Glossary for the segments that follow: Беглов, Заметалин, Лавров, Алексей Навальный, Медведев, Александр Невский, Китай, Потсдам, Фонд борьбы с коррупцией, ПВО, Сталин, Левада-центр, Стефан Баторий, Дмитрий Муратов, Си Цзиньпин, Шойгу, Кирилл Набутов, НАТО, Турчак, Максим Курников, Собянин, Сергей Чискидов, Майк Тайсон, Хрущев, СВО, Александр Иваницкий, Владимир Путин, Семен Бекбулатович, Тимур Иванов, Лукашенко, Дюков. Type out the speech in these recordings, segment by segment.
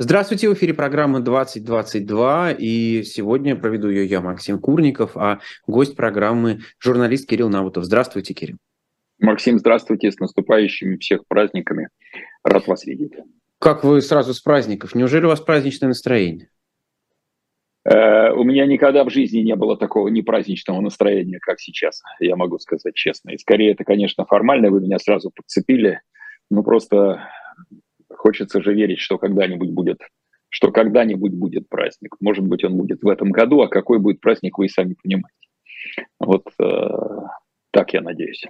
Здравствуйте, в эфире программа 2022, и сегодня проведу ее я, Максим Курников, а гость программы журналист Кирилл Набутов. Здравствуйте, Кирилл. Максим, здравствуйте, с наступающими всех праздниками. Рад вас видеть. Как вы сразу с праздников? Неужели у вас праздничное настроение? У меня никогда в жизни не было такого непраздничного настроения, как сейчас, я могу сказать честно. И скорее это, конечно, формально, вы меня сразу подцепили, но просто... Хочется же верить, что когда-нибудь будет праздник. Может быть, он будет в этом году, а какой будет праздник, вы и сами понимаете. Вот так я надеюсь.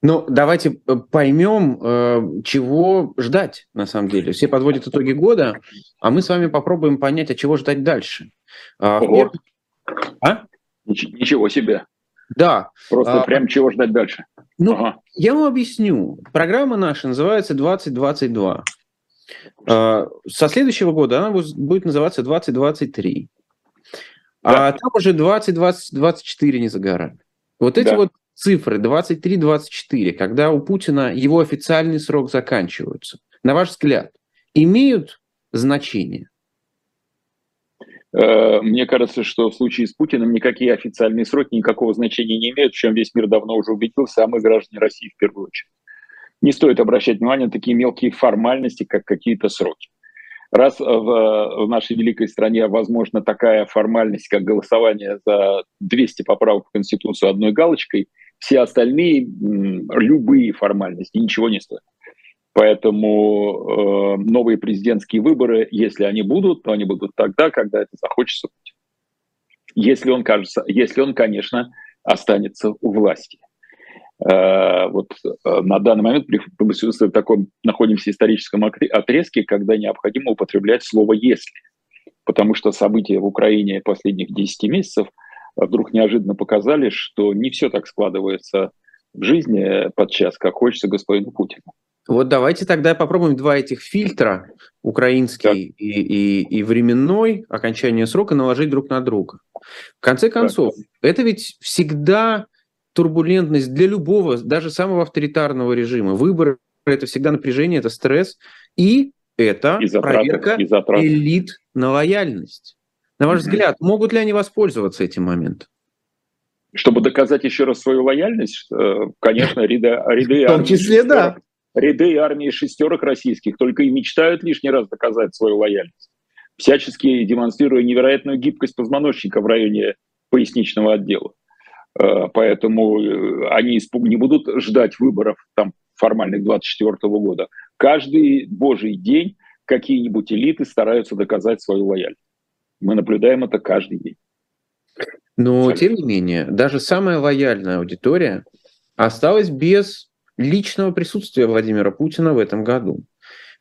Ну, давайте поймем, чего ждать на самом деле. Все подводят итоги года, а мы с вами попробуем понять, а чего ждать дальше. Ого. Ничего себе. Да. Просто прям чего ждать дальше. Ну, я вам объясню. Программа наша называется 2022. Со следующего года она будет называться 2023. Да. А там уже 2024 не за горами. Вот эти вот цифры 23-24, когда у Путина его официальный срок заканчивается, на ваш взгляд, имеют значение? Мне кажется, что в случае с Путиным никакие официальные сроки никакого значения не имеют, в чем весь мир давно уже убедился, а мы, граждане России, в первую очередь. Не стоит обращать внимание на такие мелкие формальности, как какие-то сроки. Раз в нашей великой стране возможна такая формальность, как голосование за 200 поправок в Конституцию одной галочкой, все остальные, любые формальности, ничего не стоят. Поэтому новые президентские выборы, если они будут, то они будут тогда, когда это захочется Путину. Если он, конечно, останется у власти. Вот на данный момент мы в таком находимся историческом отрезке, когда необходимо употреблять слово «если». Потому что события в Украине последних 10 месяцев вдруг неожиданно показали, что не все так складывается в жизни подчас, как хочется господину Путину. Вот давайте тогда попробуем два этих фильтра, украинский и временной, окончание срока, наложить друг на друга. В конце концов, это ведь всегда турбулентность для любого, даже самого авторитарного режима. Выборы – это всегда напряжение, это стресс, и это проверка элит на лояльность. На ваш взгляд, могут ли они воспользоваться этим моментом? Чтобы доказать еще раз свою лояльность, конечно, ряды... В том числе, да. Ряды армии шестерок российских только и мечтают лишний раз доказать свою лояльность, всячески демонстрируя невероятную гибкость позвоночника в районе поясничного отдела. Поэтому они не будут ждать выборов там, формальных 24 года. Каждый божий день какие-нибудь элиты стараются доказать свою лояльность. Мы наблюдаем это каждый день. Но, тем не менее, даже самая лояльная аудитория осталась без... личного присутствия Владимира Путина в этом году.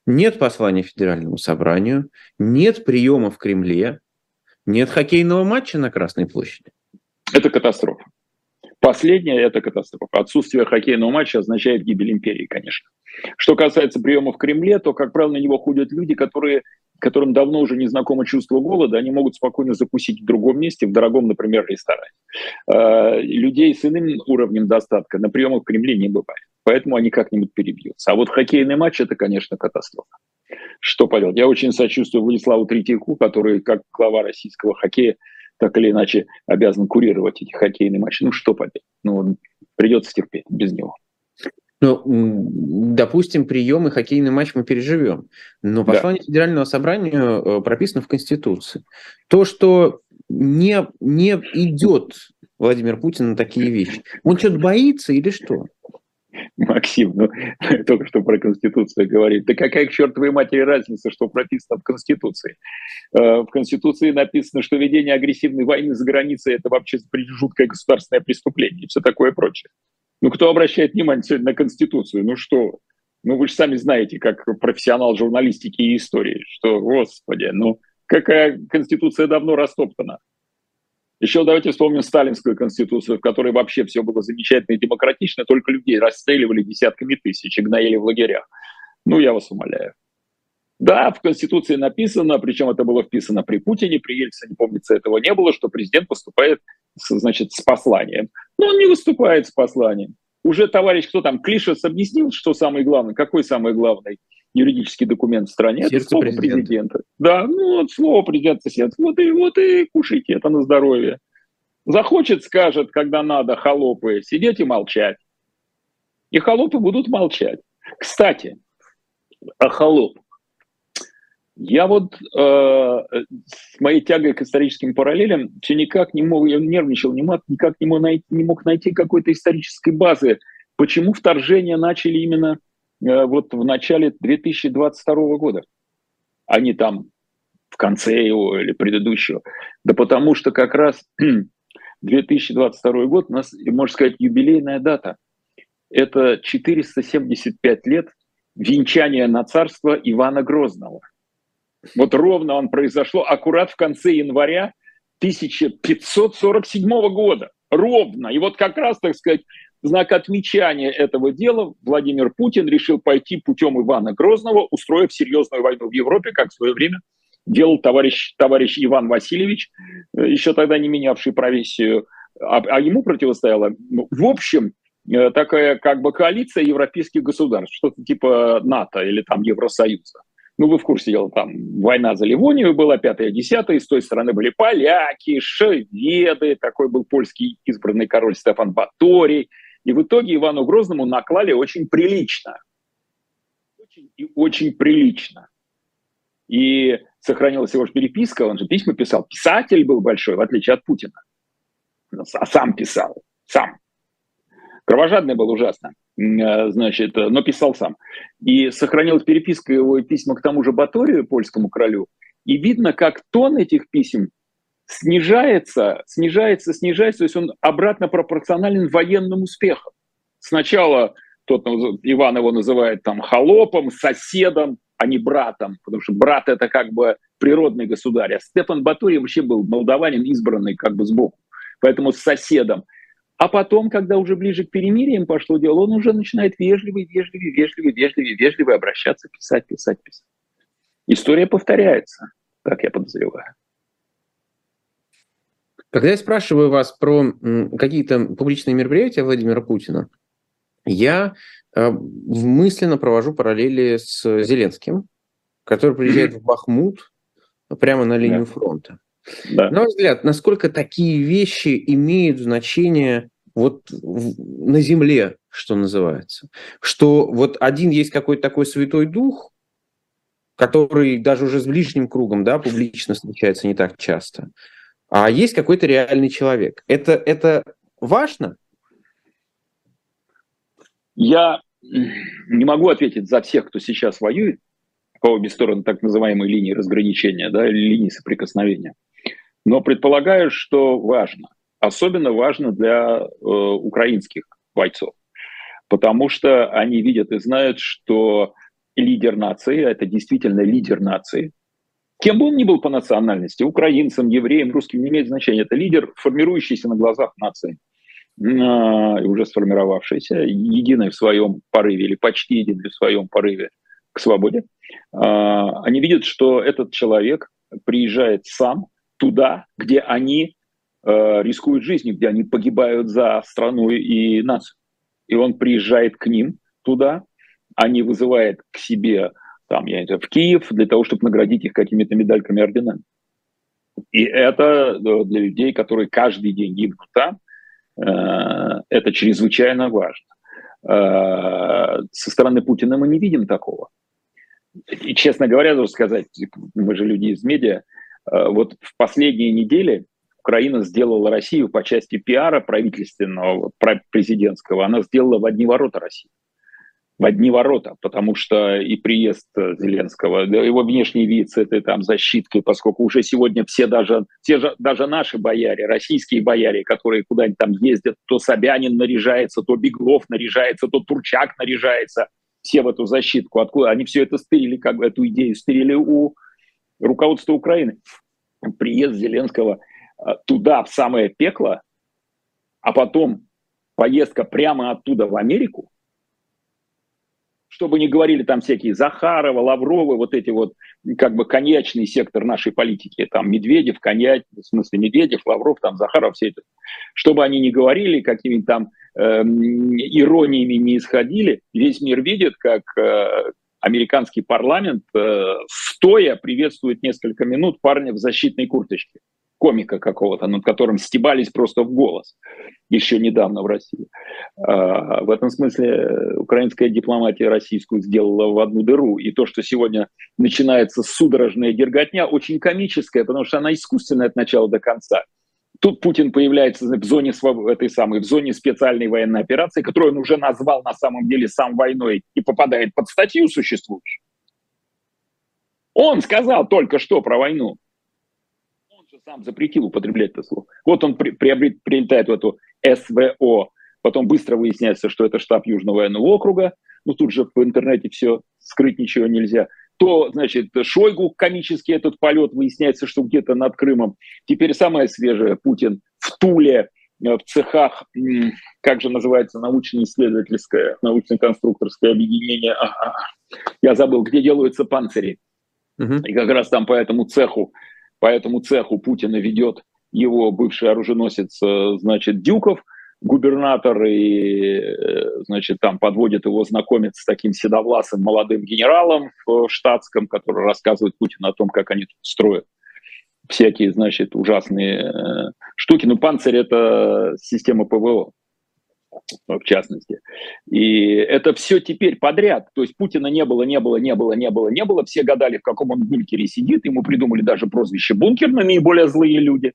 Нет послания Федеральному собранию, нет приема в Кремле, нет хоккейного матча на Красной площади. Это катастрофа. Последняя – это катастрофа. Отсутствие хоккейного матча означает гибель империи, конечно. Что касается приема в Кремле, то, как правило, на него ходят люди, которым давно уже не знакомо чувство голода, они могут спокойно закусить в другом месте, в дорогом, например, ресторане. Людей с иным уровнем достатка на приемах в Кремле не бывает. Поэтому они как-нибудь перебьются. А вот хоккейный матч – это, конечно, катастрофа. Что поделать? Я очень сочувствую Владиславу Третьяку, который, как глава российского хоккея, так или иначе обязан курировать эти хоккейные матчи. Ну, что поделать? Ну, придется терпеть без него. Ну, допустим, прием и хоккейный матч мы переживем. Но послание Федерального собрания прописано в Конституции. То, что не идет Владимир Путин на такие вещи. Он что-то боится или что? Максим, ну, только что про Конституцию говорит. Да какая к чертовой матери разница, что прописано в Конституции? В Конституции написано, что ведение агрессивной войны за границей – это вообще жуткое государственное преступление и все такое прочее. Ну, кто обращает внимание сегодня на Конституцию? Ну что? Ну, вы же сами знаете, как профессионал журналистики и истории, что, господи, ну, какая Конституция давно растоптана. Еще давайте вспомним сталинскую конституцию, в которой вообще все было замечательно и демократично, только людей расстреливали десятками тысяч и гноили в лагерях. Ну, я вас умоляю. Да, в Конституции написано, причем это было вписано при Путине, при Ельцине, помнится, этого не было, что президент выступает, значит, с посланием. Но он не выступает с посланием. Уже товарищ, кто там, Клишес объяснил, что самое главное, какой самый главный юридический документ в стране, это слово президента. Да, ну вот слово президента, сердце, вот и кушайте это на здоровье. Захочет, скажет, когда надо, холопы, сидеть и молчать. И холопы будут молчать. Кстати, о холопах. Я вот с моей тягой к историческим параллелям все никак не мог, я нервничал, никак не мог найти какой-то исторической базы, почему вторжение начали именно вот в начале 2022 года, а не там в конце его или предыдущего. Да потому что как раз 2022 год у нас, можно сказать, юбилейная дата. Это 475 лет венчания на царство Ивана Грозного. Вот ровно он произошло аккурат в конце января 1547 года. Ровно. И вот как раз, так сказать, в знак отмечания этого дела Владимир Путин решил пойти путем Ивана Грозного, устроив серьезную войну в Европе, как в свое время делал товарищ Иван Васильевич, еще тогда не менявший профессию, а ему противостояла, в общем, такая как бы коалиция европейских государств, что-то типа НАТО или там Евросоюза. Ну, вы в курсе дела, там война за Ливонию была, 5-10, с той стороны были поляки, шведы, такой был польский избранный король Стефан Баторий. И в итоге Ивану Грозному наклали очень прилично. Очень прилично. И сохранилась его же переписка, он же письма писал. Писатель был большой, в отличие от Путина. А сам писал, сам. Кровожадный был ужасно, значит, но писал сам. И сохранилась переписка его и письма к тому же Баторию, польскому королю. И видно, как тон этих писем снижается. То есть он обратно пропорционален военным успехам. Сначала тот Иван его называет там холопом, соседом, а не братом. Потому что брат — это как бы природный государь. А Стефан Баторий вообще был молдаванин, избранный как бы сбоку. Поэтому с соседом. А потом, когда уже ближе к перемириям пошло дело, он уже начинает вежливо обращаться, писать. История повторяется, так я подозреваю. Когда я спрашиваю вас про какие-то публичные мероприятия Владимира Путина, я мысленно провожу параллели с Зеленским, который приезжает в Бахмут прямо на линию фронта. Да. На ваш взгляд, насколько такие вещи имеют значение вот на земле, что называется? Что вот один есть какой-то такой святой дух, который даже уже с ближним кругом, да, публично встречается не так часто, а есть какой-то реальный человек. Это важно? Я не могу ответить за всех, кто сейчас воюет по обе стороны так называемой линии разграничения, да, линии соприкосновения. Но предполагаю, что важно. Особенно важно для украинских бойцов. Потому что они видят и знают, что лидер нации, а это действительно лидер нации, кем бы он ни был по национальности, украинцам, евреям, русским, не имеет значения, это лидер, формирующийся на глазах нации, уже сформировавшийся, единый в своем порыве или почти единый в своем порыве к свободе. Они видят, что этот человек приезжает сам, туда, где они рискуют жизнью, где они погибают за страну и нацию. И он приезжает к ним туда, они вызывают к себе там, я не знаю, в Киев, для того, чтобы наградить их какими-то медальками, орденами. И это для людей, которые каждый день гибнут там, это чрезвычайно важно. Со стороны Путина мы не видим такого. И, честно говоря, должен сказать, мы же люди из медиа, вот в последние недели Украина сделала Россию по части пиара правительственного, президентского, она сделала в одни ворота России. В одни ворота, потому что и приезд Зеленского, его внешний вид с этой там защиткой, поскольку уже сегодня все даже наши бояре, российские бояре, которые куда-нибудь там ездят, то Собянин наряжается, то Беглов наряжается, то Турчак наряжается, все в эту защитку. Откуда они все это стырили, как бы эту идею стырили у руководство Украины. Приезд Зеленского туда, в самое пекло, а потом поездка прямо оттуда в Америку, чтобы не говорили там всякие Захарова, Лавровы, вот эти вот как бы коньячный сектор нашей политики, там Медведев, Медведев, Лавров, там Захаров, все это, чтобы они не говорили, какими-нибудь там ирониями не исходили, весь мир видит, как американский парламент стоя приветствует несколько минут парня в защитной курточке, комика какого-то, над которым стебались просто в голос еще недавно в России. В этом смысле украинская дипломатия российскую сделала в одну дыру. И то, что сегодня начинается судорожная дерготня, очень комическая, потому что она искусственная от начала до конца. Тут Путин появляется в зоне, в зоне специальной военной операции, которую он уже назвал на самом деле сам войной, и попадает под статью существующую. Он сказал только что про войну. Он же сам запретил употреблять это слово. Вот он прилетает в эту СВО, потом быстро выясняется, что это штаб Южного военного округа, но тут же в интернете все, скрыть ничего нельзя. То, значит, Шойгу комически этот полет, выясняется, что где-то над Крымом. Теперь самое свежее, Путин в Туле, в цехах, как же называется, научно-исследовательское, научно-конструкторское объединение, я забыл, где делаются панцири. И как раз там по этому цеху Путина ведет его бывший оруженосец, значит, Дюков, губернатор, и, значит, там подводит его знакомец с таким седовласым молодым генералом в штатском, который рассказывает Путину о том, как они тут строят всякие, значит, ужасные штуки. Ну, «Панцирь» — это система ПВО, в частности. И это все теперь подряд. То есть Путина не было. Все гадали, в каком он бункере сидит. Ему придумали даже прозвище «бункер» на наиболее злые люди.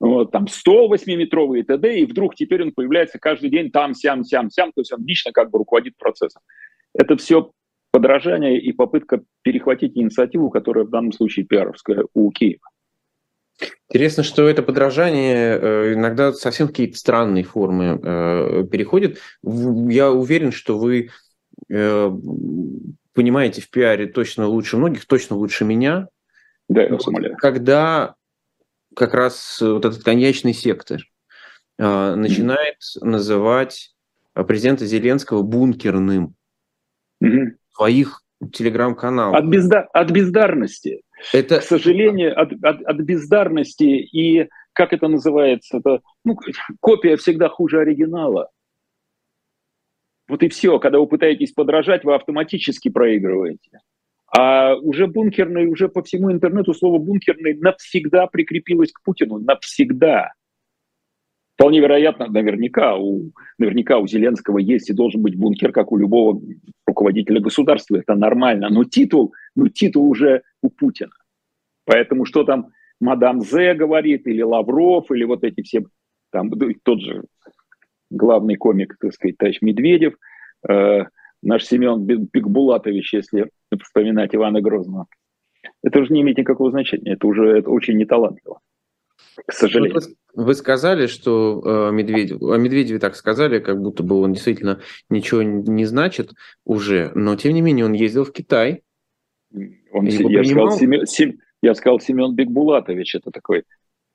Вот, там 108-метровые и т.д., и вдруг теперь он появляется каждый день там, сям, то есть он лично как бы руководит процессом. Это все подражание и попытка перехватить инициативу, которая в данном случае пиаровская, у Киева. Интересно, что это подражание иногда совсем какие-то странные формы переходит. Я уверен, что вы понимаете в пиаре точно лучше многих, точно лучше меня. Да, я вас умоляю. Когда... как раз вот этот коньячный сектор начинает называть президента Зеленского бункерным в своих телеграм-каналах. От бездарности. Это... К сожалению, от бездарности. И как это называется? Это, ну, копия всегда хуже оригинала. Вот и все. Когда вы пытаетесь подражать, вы автоматически проигрываете. А уже бункерный, уже по всему интернету слово «бункерный» навсегда прикрепилось к Путину. Навсегда. Вполне вероятно, наверняка у Зеленского есть и должен быть бункер, как у любого руководителя государства. Это нормально. Но титул уже у Путина. Поэтому что там мадам Зе говорит, или Лавров, или вот эти все... Там тот же главный комик, так сказать, товарищ Медведев, наш Семен Бекбулатович, если вспоминать Ивана Грозного. Это уже не имеет никакого значения, это очень неталантливо, к сожалению. Вы сказали, что о Медведеве так сказали, как будто бы он действительно ничего не значит уже, но тем не менее он ездил в Китай. Я сказал Семен Бекбулатович, это такой...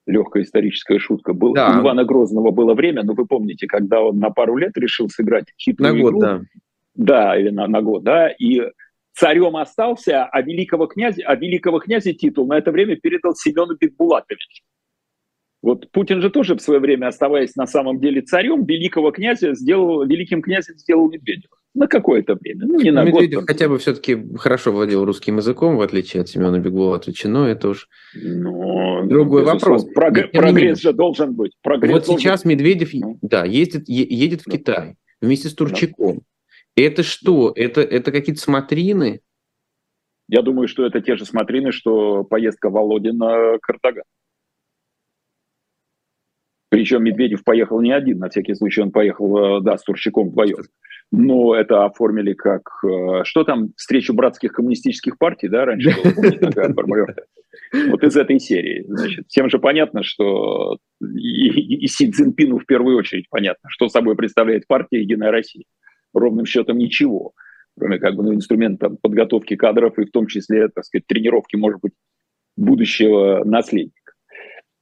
легкая историческая шутка. У Ивана Грозного было время, но вы помните, когда он на пару лет решил сыграть хитрую игру. На год, и царем остался, а великого князя титул на это время передал Семену Бекбулатовичу. Вот Путин же тоже в свое время, оставаясь на самом деле царем, великим князем сделал Медведева. На какое-то время. Медведев хотя бы все-таки хорошо владел русским языком, в отличие от Семена Бекбулатовича, но это уж другой вопрос. Прогресс же должен быть. Медведев едет в Китай вместе с Турчаком. Это что? Это какие-то смотрины? Я думаю, что это те же смотрины, что поездка Володина к Эрдогану. Причем Медведев поехал не один, на всякий случай он поехал, с Турчаком вдвоем. Но это оформили как... Что там, встречу братских коммунистических партий, раньше было, помните, такая формулировка? Вот из этой серии. Значит, всем же понятно, что и Си Цзиньпину в первую очередь понятно, что собой представляет партия «Единая Россия». Ровным счетом ничего, кроме инструмента подготовки кадров и в том числе, так сказать, тренировки, может быть, будущего наследника.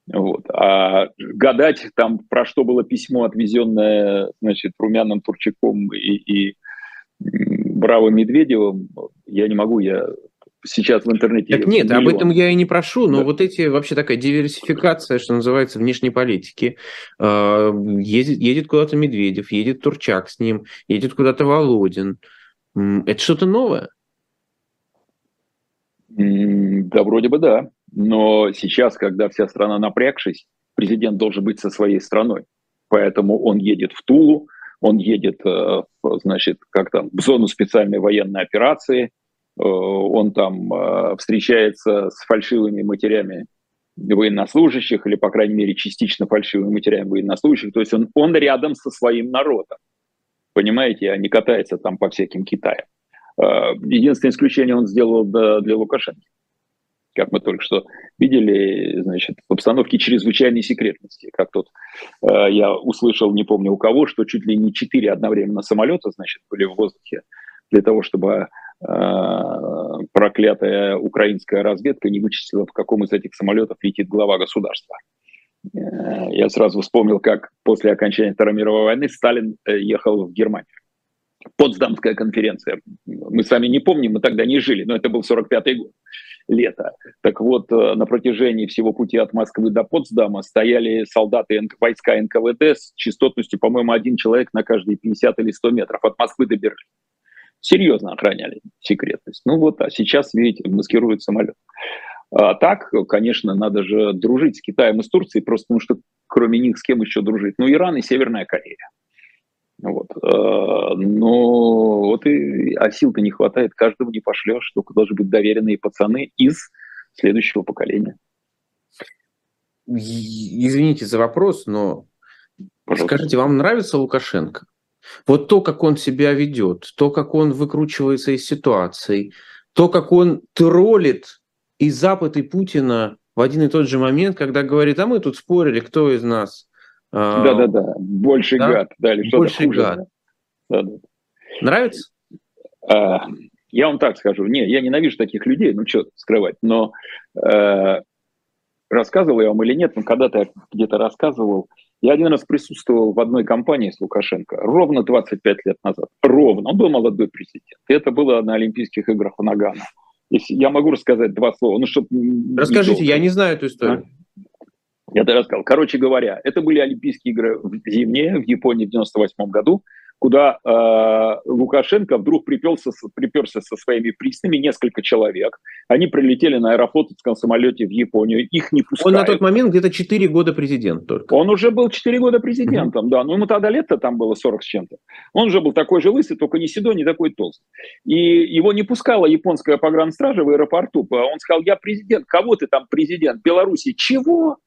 Вот. А гадать там, про что было письмо, отвезенное, значит, румяным Турчаком и бравым Медведевым, я не могу, я сейчас в интернете... Так нет, об этом я и не прошу, но вот эти вообще такая диверсификация, что называется, внешней политики. Едет куда-то Медведев, едет Турчак с ним, едет куда-то Володин. Это что-то новое? Да, вроде бы да. Но сейчас, когда вся страна напрягшись, президент должен быть со своей страной. Поэтому он едет в Тулу, он едет, значит, как там, в зону специальной военной операции, он там встречается с фальшивыми матерями военнослужащих, или, по крайней мере, частично фальшивыми матерями военнослужащих. То есть он рядом со своим народом, понимаете, а не катается там по всяким Китаям. Единственное исключение он сделал для Лукашенко. Как мы только что видели, значит, в обстановке чрезвычайной секретности. Как тут я услышал, не помню у кого, что чуть ли не 4 одновременно самолета, значит, были в воздухе для того, чтобы проклятая украинская разведка не вычислила, в каком из этих самолетов летит глава государства. Я сразу вспомнил, как после окончания Второй мировой войны Сталин ехал в Германию. Потсдамская конференция. Мы сами не помним, мы тогда не жили, но это был 45-й год, лето. Так вот, на протяжении всего пути от Москвы до Потсдама стояли солдаты войска НКВД с частотностью, по-моему, 1 человек на каждые 50 или 100 метров от Москвы до Берии. Серьезно охраняли секретность. Ну вот, а сейчас, видите, маскируют самолет. А так, конечно, надо же дружить с Китаем и с Турцией, просто потому что кроме них с кем еще дружить? Ну, Иран и Северная Корея. Вот. Но вот и, а сил-то не хватает, каждому не пошлешь, только должны быть доверенные пацаны из следующего поколения. Извините за вопрос, но пожалуйста, скажите, вам нравится Лукашенко? Вот то, как он себя ведет, то, как он выкручивается из ситуации, то, как он троллит и Запад, и Путина в один и тот же момент, когда говорит, а мы тут спорили, кто из нас. Да-да-да, больше да? Гад. Да, или больше хуже, гад. Да. Да. Нравится? Я вам так скажу. Не, я ненавижу таких людей, ну что скрывать. Но рассказывал я вам или нет, но когда-то я где-то рассказывал. Я один раз присутствовал в одной кампании с Лукашенко ровно 25 лет назад. Ровно. Он был молодой президент. И это было на Олимпийских играх в Нагано. Я могу рассказать 2 слова. Ну, чтобы расскажите, я не знаю эту историю. Я тогда сказал. Короче говоря, это были Олимпийские игры зимние в Японии в 1998 году, куда Лукашенко вдруг приперся со своими приснами, несколько человек. Они прилетели на аэрофлотовском самолете в Японию, их не пускают. Он на тот момент где-то 4 года президент только. Он уже был 4 года президентом, да. Ну, ему тогда лет-то там было 40 с чем-то. Он же был такой же лысый, только не седой, не такой толстый. И его не пускала японская погранстража в аэропорту. Он сказал, я президент. Кого ты там президент? Белоруссии. Чего?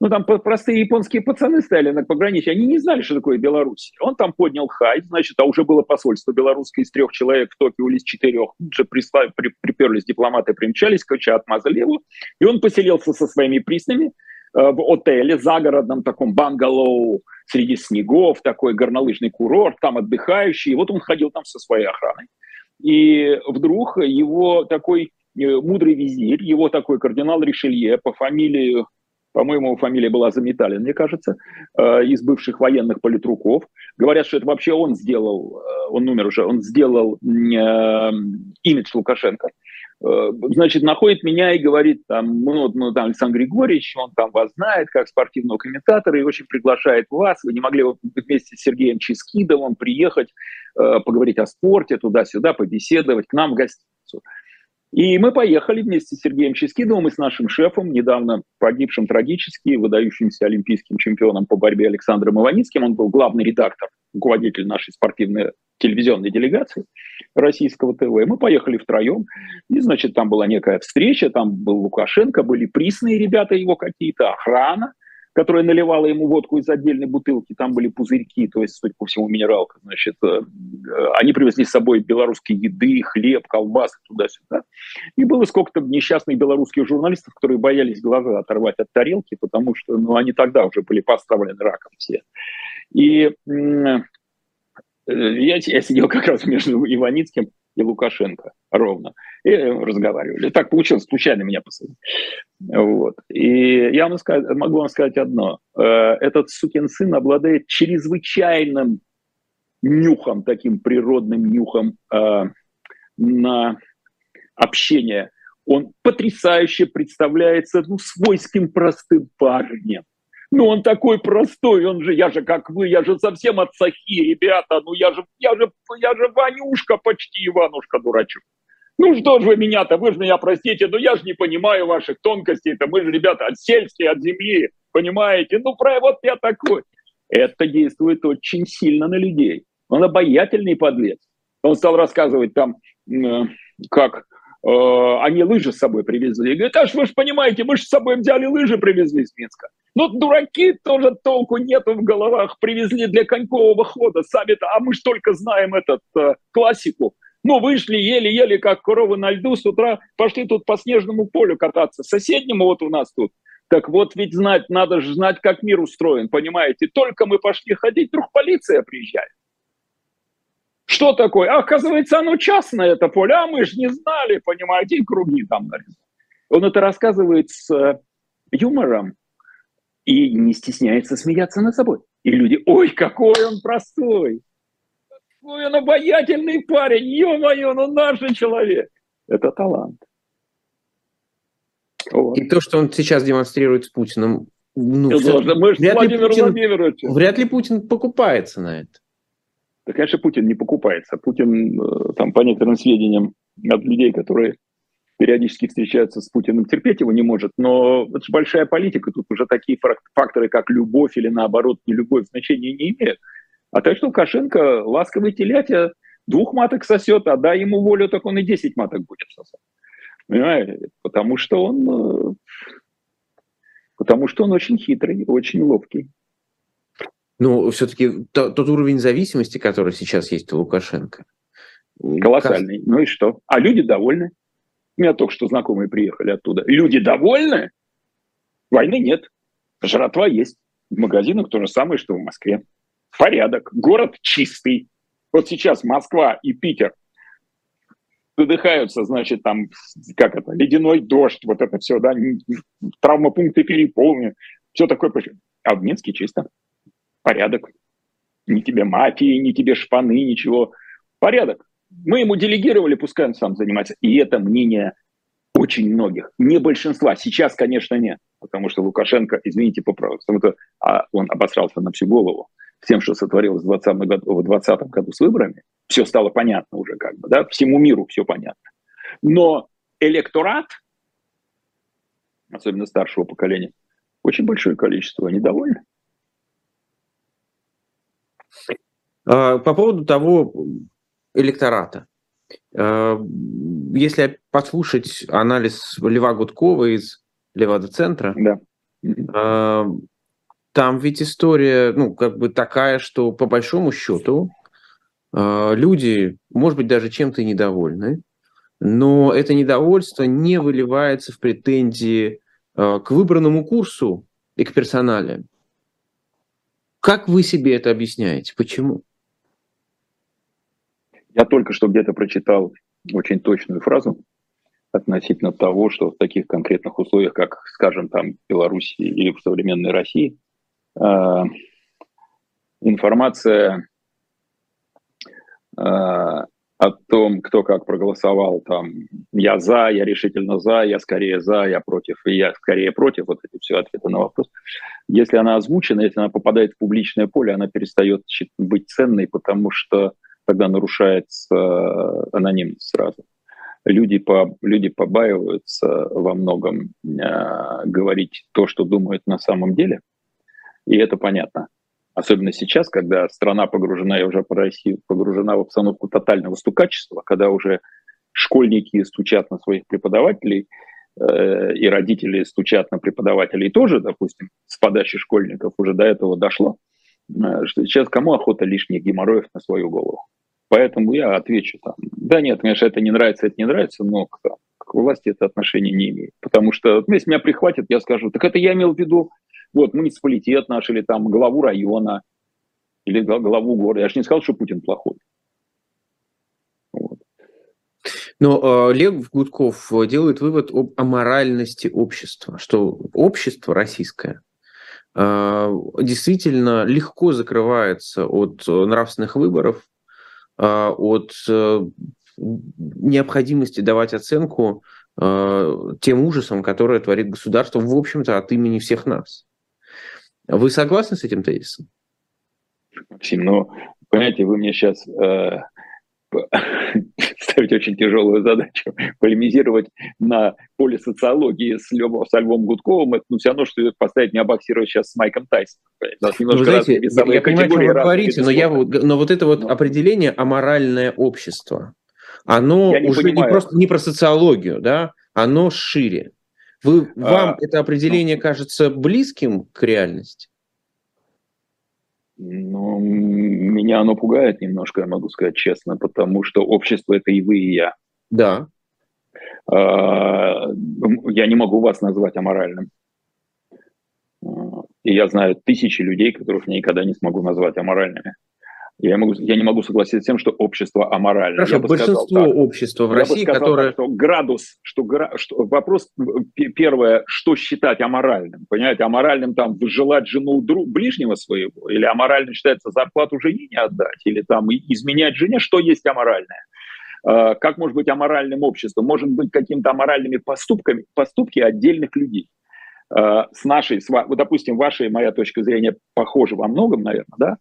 Ну, там простые японские пацаны стояли на пограничье, они не знали, что такое Беларусь. Он там поднял хай, значит, а уже было посольство белорусское из 3 человек в Токио или из 4. Уже приперлись дипломаты, примчались, короче, отмазали его. И он поселился со своими приснами в отеле загородном, таком бангало среди снегов, такой горнолыжный курорт, там отдыхающий. И вот он ходил там со своей охраной. И вдруг его такой мудрый визирь, его такой кардинал Ришелье по фамилии... По-моему, фамилия была Заметалин, мне кажется, из бывших военных политруков. Говорят, что это вообще он сделал, он умер уже, он сделал имидж Лукашенко. Значит, находит меня и говорит, там, ну, там Александр Григорьевич, он там вас знает, как спортивного комментатора, и очень приглашает вас. Вы не могли вместе с Сергеем Чискидовым приехать, поговорить о спорте, туда-сюда, побеседовать, к нам в гостиницу. И мы поехали вместе с Сергеем Чискидовым и с нашим шефом, недавно погибшим трагически, выдающимся олимпийским чемпионом по борьбе Александром Иваницким. Он был главный редактор, руководитель нашей спортивной телевизионной делегации российского ТВ. Мы поехали втроем, и, значит, там была некая встреча, там был Лукашенко, были присные ребята его какие-то, охрана, которая наливала ему водку из отдельной бутылки, там были пузырьки, то есть, судя по всему, минералка, значит, они привезли с собой белорусские еды, хлеб, колбасы, туда-сюда. И было сколько-то несчастных белорусских журналистов, которые боялись глаза оторвать от тарелки, потому что, ну, они тогда уже были поставлены раком все. И я сидел как раз между Иваницким и Лукашенко ровно. И разговаривали. Так получилось, случайно меня посадили. Вот. И я могу вам сказать одно. Этот сукин сын обладает чрезвычайным нюхом, таким природным нюхом на общение. Он потрясающе представляется, ну, свойским простым парнем. Ну, он такой простой, он же, я же как вы, я же совсем от сахи, ребята, ну, я же Ванюшка почти, Иванушка, дурачок. Ну что ж вы меня-то, вы же меня простите, но я же не понимаю ваших тонкостей-то, мы же, ребята, от сельские, от земли, понимаете? Ну, про вот я такой. Это действует очень сильно на людей. Он обаятельный подлец. Он стал рассказывать там, как они лыжи с собой привезли. И говорит, аж вы же понимаете, мы же с собой взяли лыжи, привезли из Минска. Ну, дураки тоже толку нету в головах, привезли для конькового хода сами-то, а мы же только знаем этот классику. Ну, вышли еле-еле, как коровы на льду, с утра пошли тут по снежному полю кататься, соседнему вот у нас тут. Так вот ведь знать, надо же знать, как мир устроен, понимаете? Только мы пошли ходить, вдруг полиция приезжает. Что такое? А, оказывается, оно частное, это поле, а мы же не знали, понимаете, и круги там нарисовали. Он это рассказывает с юмором и не стесняется смеяться над собой. И люди, ой, какой он простой! Ой, он обаятельный парень, ё-моё, ну наш же человек. Это талант. Вот. И то, что он сейчас демонстрирует с Путиным, ну, мы же вряд ли Путин покупается на это. Да, конечно, Путин не покупается. Путин, там, по некоторым сведениям от людей, которые периодически встречаются с Путиным, терпеть его не может. Но это же большая политика, тут уже такие факторы, как любовь или, наоборот, нелюбовь, значения не имеют. А так что Лукашенко ласковый телятя, 2 маток сосет, а дай ему волю, так он и 10 маток будет сосать. Понимаете? Потому что он очень хитрый, очень ловкий. Ну, все-таки тот уровень зависимости, который сейчас есть у Лукашенко. Колоссальный. Ну и что? А люди довольны. У меня только что знакомые приехали оттуда. Люди довольны? Войны нет. Жратва есть. В магазинах то же самое, что в Москве. Порядок. Город чистый. Вот сейчас Москва и Питер задыхаются, значит, там, как это, ледяной дождь, вот это все, да, травмопункты переполнены, все такое. А в Минске чисто. Порядок. Ни тебе мафии, ни тебе шпаны, ничего. Порядок. Мы ему делегировали, пускай он сам занимается. И это мнение очень многих. Не большинства. Сейчас, конечно, нет. Потому что Лукашенко, извините, поправился. Он обосрался на всю голову. Тем, что сотворилось в 2020 году с выборами, все стало понятно уже как бы, да, всему миру все понятно. Но электорат, особенно старшего поколения, очень большое количество, они довольны. По поводу того электората. Если послушать анализ Льва Гудкова из Левада-центра, да. Там ведь история, ну, как бы такая, что по большому счету люди, может быть, даже чем-то и недовольны, но это недовольство не выливается в претензии к выбранному курсу и к персонале. Как вы себе это объясняете? Почему? Я только что где-то прочитал очень точную фразу относительно того, что в таких конкретных условиях, как, скажем, там, Беларуси или в современной России, информация о том, кто как проголосовал, там, я за, я решительно за, я против, и я скорее против, вот эти все ответы на вопрос. Если она озвучена, если она попадает в публичное поле, она перестает быть ценной, потому что тогда нарушается анонимность сразу. Люди побаиваются во многом говорить то, что думают на самом деле. И это понятно. Особенно сейчас, когда страна погружена, я уже про Россию, погружена в обстановку тотального стукачества, когда уже школьники стучат на своих преподавателей, и родители стучат на преподавателей тоже, допустим, с подачи школьников уже до этого дошло, что сейчас кому охота лишних геморроев на свою голову. Поэтому я отвечу там, да нет, конечно, это не нравится, но к власти это отношение не имеет. Потому что если меня прихватят, я скажу, так это я имел в виду, вот, муниципалитет наш, или там главу района, или главу города. Я же не сказал, что Путин плохой. Вот. Но Лев Гудков делает вывод об аморальности общества, что общество российское действительно легко закрывается от нравственных выборов, от необходимости давать оценку тем ужасам, которые творит государство, в общем-то, от имени всех нас. Вы согласны с этим тезисом? Максим, ну, понимаете, вы мне сейчас ставить очень тяжелую задачу, полемизировать на поле социологии с Львом Гудковым, это все равно, что поставить меня боксировать сейчас с Майком Тайсоном. Вы знаете, я понимаю, что вы говорите, но вот это вот определение «аморальное общество», оно уже не просто не про социологию, да, оно шире. Вам это определение кажется близким к реальности? Ну, меня оно пугает немножко, я могу сказать честно, потому что общество — это и вы, и я. Да. Я не могу вас назвать аморальным. И я знаю тысячи людей, которых я никогда не смогу назвать аморальными. Я не могу согласиться с тем, что общество аморально. Хорошо, большинство общества в России, которое... Вопрос первое, что считать аморальным? Понимаете, аморальным там желать жену ближнего своего? Или аморально считается зарплату жене не отдать? Или там изменять жене? Что есть аморальное? Как может быть аморальным общество? Может быть какими-то аморальными поступки отдельных людей. С нашей, вот, допустим, ваша и моя точка зрения похожа во многом, наверное, да?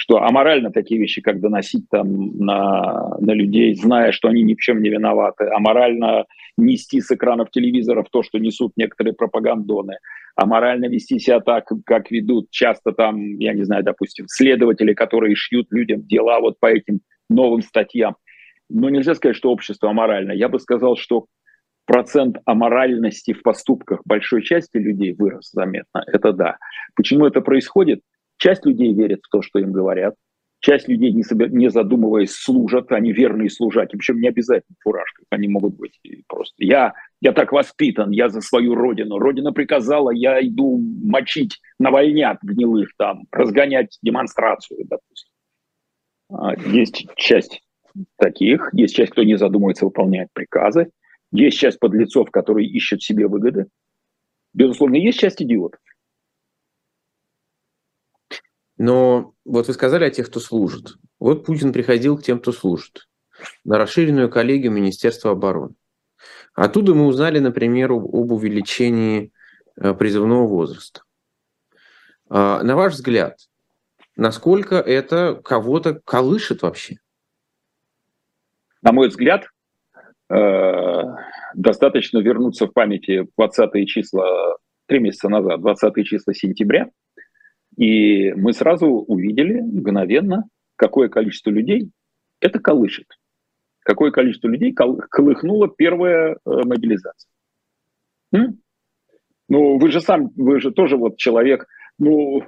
Что аморально такие вещи, как доносить там на людей, зная, что они ни в чем не виноваты, аморально нести с экранов телевизоров то, что несут некоторые пропагандоны, аморально вести себя так, как ведут часто там, я не знаю, допустим, следователи, которые шьют людям дела вот по этим новым статьям. Но нельзя сказать, что общество аморально. Я бы сказал, что процент аморальности в поступках большой части людей вырос заметно. Это да. Почему это происходит? Часть людей верит в то, что им говорят. Часть людей, не задумываясь, служат. Они верные служаки. Причем не обязательно фуражкой. Они могут быть просто. Я так воспитан, я за свою родину. Родина приказала, я иду мочить навальнят гнилых там, разгонять демонстрацию, допустим. Есть часть таких. Есть часть, кто не задумывается, выполняет приказы. Есть часть подлецов, которые ищут себе выгоды. Безусловно, есть часть идиотов. Но вот вы сказали о тех, кто служит. Вот Путин приходил к тем, кто служит, на расширенную коллегию Министерства обороны. Оттуда мы узнали, например, об увеличении призывного возраста. На ваш взгляд, насколько это кого-то колышет вообще? На мой взгляд, достаточно вернуться в памяти 20-е числа, 3 месяца назад, 20-е числа сентября, и мы сразу увидели мгновенно, какое количество людей это колышет. Какое количество людей колыхнула первая мобилизация. Ну, вы же тоже вот человек, ну,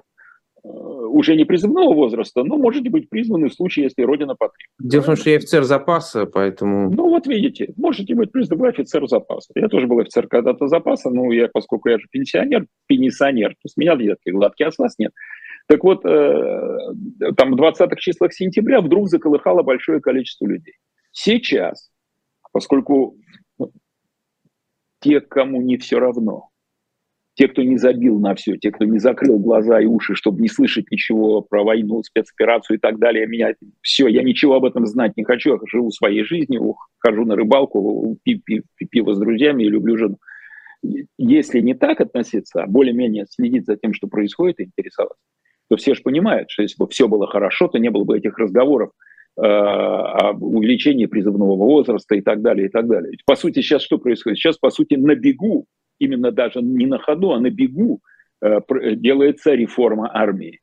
уже не призывного возраста, но можете быть призваны в случае, если Родина потребует. Дело в том, что я офицер запаса, поэтому... Ну, вот видите, можете быть призваны, вы офицер запаса. Я тоже был офицер когда-то запаса, но я, поскольку я же пенсионер, то есть меня детки гладкие, а с вас нет. Так вот, там в 20-х числах сентября вдруг заколыхало большое количество людей. Сейчас, поскольку те, кому не все равно, те, кто не забил на все, те, кто не закрыл глаза и уши, чтобы не слышать ничего про войну, спецоперацию и так далее, меня все, я ничего об этом знать не хочу, я живу своей жизнью, хожу на рыбалку, пиво с друзьями и люблю жену. Если не так относиться, а более-менее следить за тем, что происходит, и интересоваться, то все же понимают, что если бы все было хорошо, то не было бы этих разговоров об увеличении призывного возраста и так далее, и так далее. По сути, сейчас что происходит? Сейчас, по сути, на бегу, именно даже не на ходу, а на бегу делается реформа армии.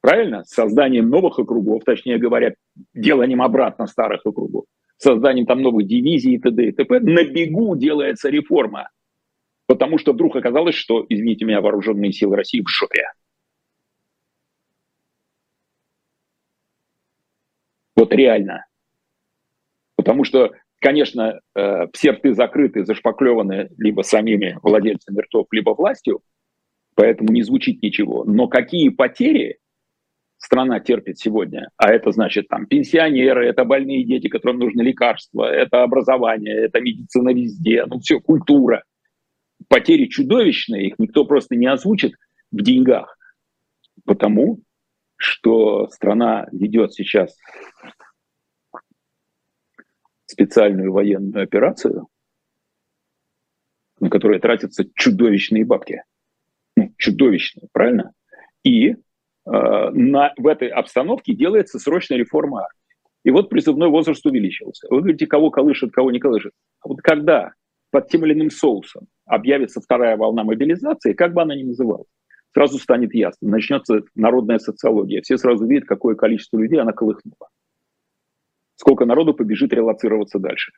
Правильно? С созданием новых округов, точнее говоря, деланием обратно старых округов, созданием там новых дивизий и т.д. и т.п. На бегу делается реформа. Потому что вдруг оказалось, что, извините меня, вооруженные силы России в шопе. Вот реально. Потому что... Конечно, все рты закрыты, зашпаклеваны либо самими владельцами ртов, либо властью, поэтому не звучит ничего. Но какие потери страна терпит сегодня? А это значит там пенсионеры, это больные дети, которым нужны лекарства, это образование, это медицина везде, ну все, культура. Потери чудовищные, их никто просто не озвучит в деньгах, потому что страна ведет сейчас... специальную военную операцию, на которую тратятся чудовищные бабки. Ну, чудовищные, правильно? И в этой обстановке делается срочная реформа армии. И вот призывной возраст увеличился. Вы говорите, кого колышет, кого не колышет. А вот когда под тем или иным соусом объявится вторая волна мобилизации, как бы она ни называлась, сразу станет ясно. Начнется народная социология. Все сразу видят, какое количество людей она колыхнула. Сколько народу побежит релоцироваться дальше.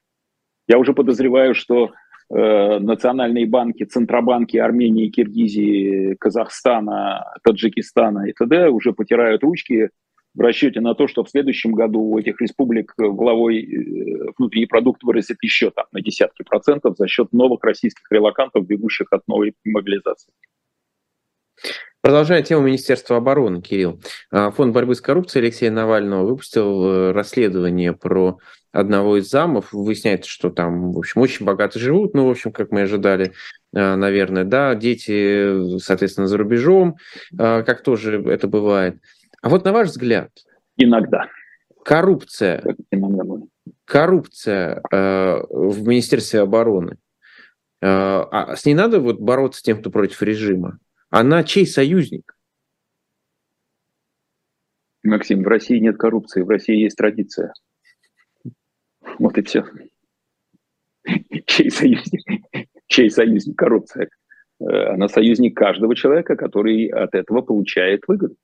Я уже подозреваю, что национальные банки, центробанки Армении, Киргизии, Казахстана, Таджикистана и т.д. уже потирают ручки в расчете на то, что в следующем году у этих республик валовой внутренний продукт вырастет еще там на десятки процентов за счет новых российских релокантов, бегущих от новой мобилизации. Продолжая тему Министерства обороны, Кирилл. Фонд борьбы с коррупцией Алексея Навального выпустил расследование про одного из замов. Выясняется, что там, в общем, очень богато живут, ну, в общем, как мы ожидали, наверное, да, дети, соответственно, за рубежом, как тоже это бывает. А вот на ваш взгляд... Иногда. Коррупция в Министерстве обороны. А с ней надо вот бороться тем, кто против режима? Она чей союзник? Максим, в России нет коррупции, в России есть традиция. Вот и все. Чей союзник? Коррупция. Она союзник каждого человека, который от этого получает выгоду.